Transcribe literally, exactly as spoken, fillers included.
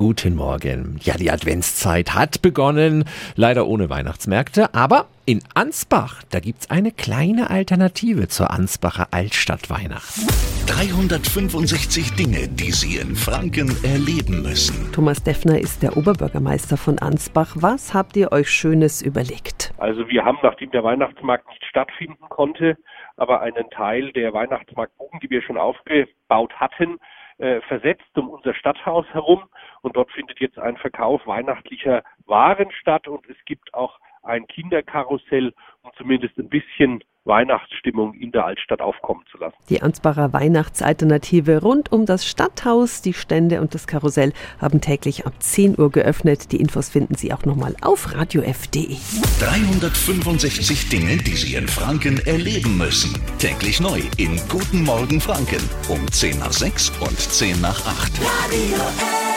Guten Morgen. Ja, die Adventszeit hat begonnen, leider ohne Weihnachtsmärkte, aber in Ansbach, da gibt's eine kleine Alternative zur Ansbacher Altstadtweihnacht. dreihundertfünfundsechzig Dinge, die Sie in Franken erleben müssen. Thomas Defner ist der Oberbürgermeister von Ansbach. Was habt ihr euch Schönes überlegt? Also wir haben, nachdem der Weihnachtsmarkt nicht stattfinden konnte, aber einen Teil der Weihnachtsmarktbogen, die wir schon aufgebaut hatten, versetzt um unser Stadthaus herum, und dort findet jetzt ein Verkauf weihnachtlicher Waren statt, und es gibt auch ein Kinderkarussell, um zumindest ein bisschen Weihnachtsstimmung in der Altstadt aufkommen zu lassen. Die Ansbacher Weihnachtsalternative rund um das Stadthaus, die Stände und das Karussell haben täglich ab zehn Uhr geöffnet. Die Infos finden Sie auch nochmal auf radio f punkt de. dreihundertfünfundsechzig Dinge, die Sie in Franken erleben müssen. Täglich neu in Guten Morgen Franken um zehn nach sechs und zehn nach acht. Radio F.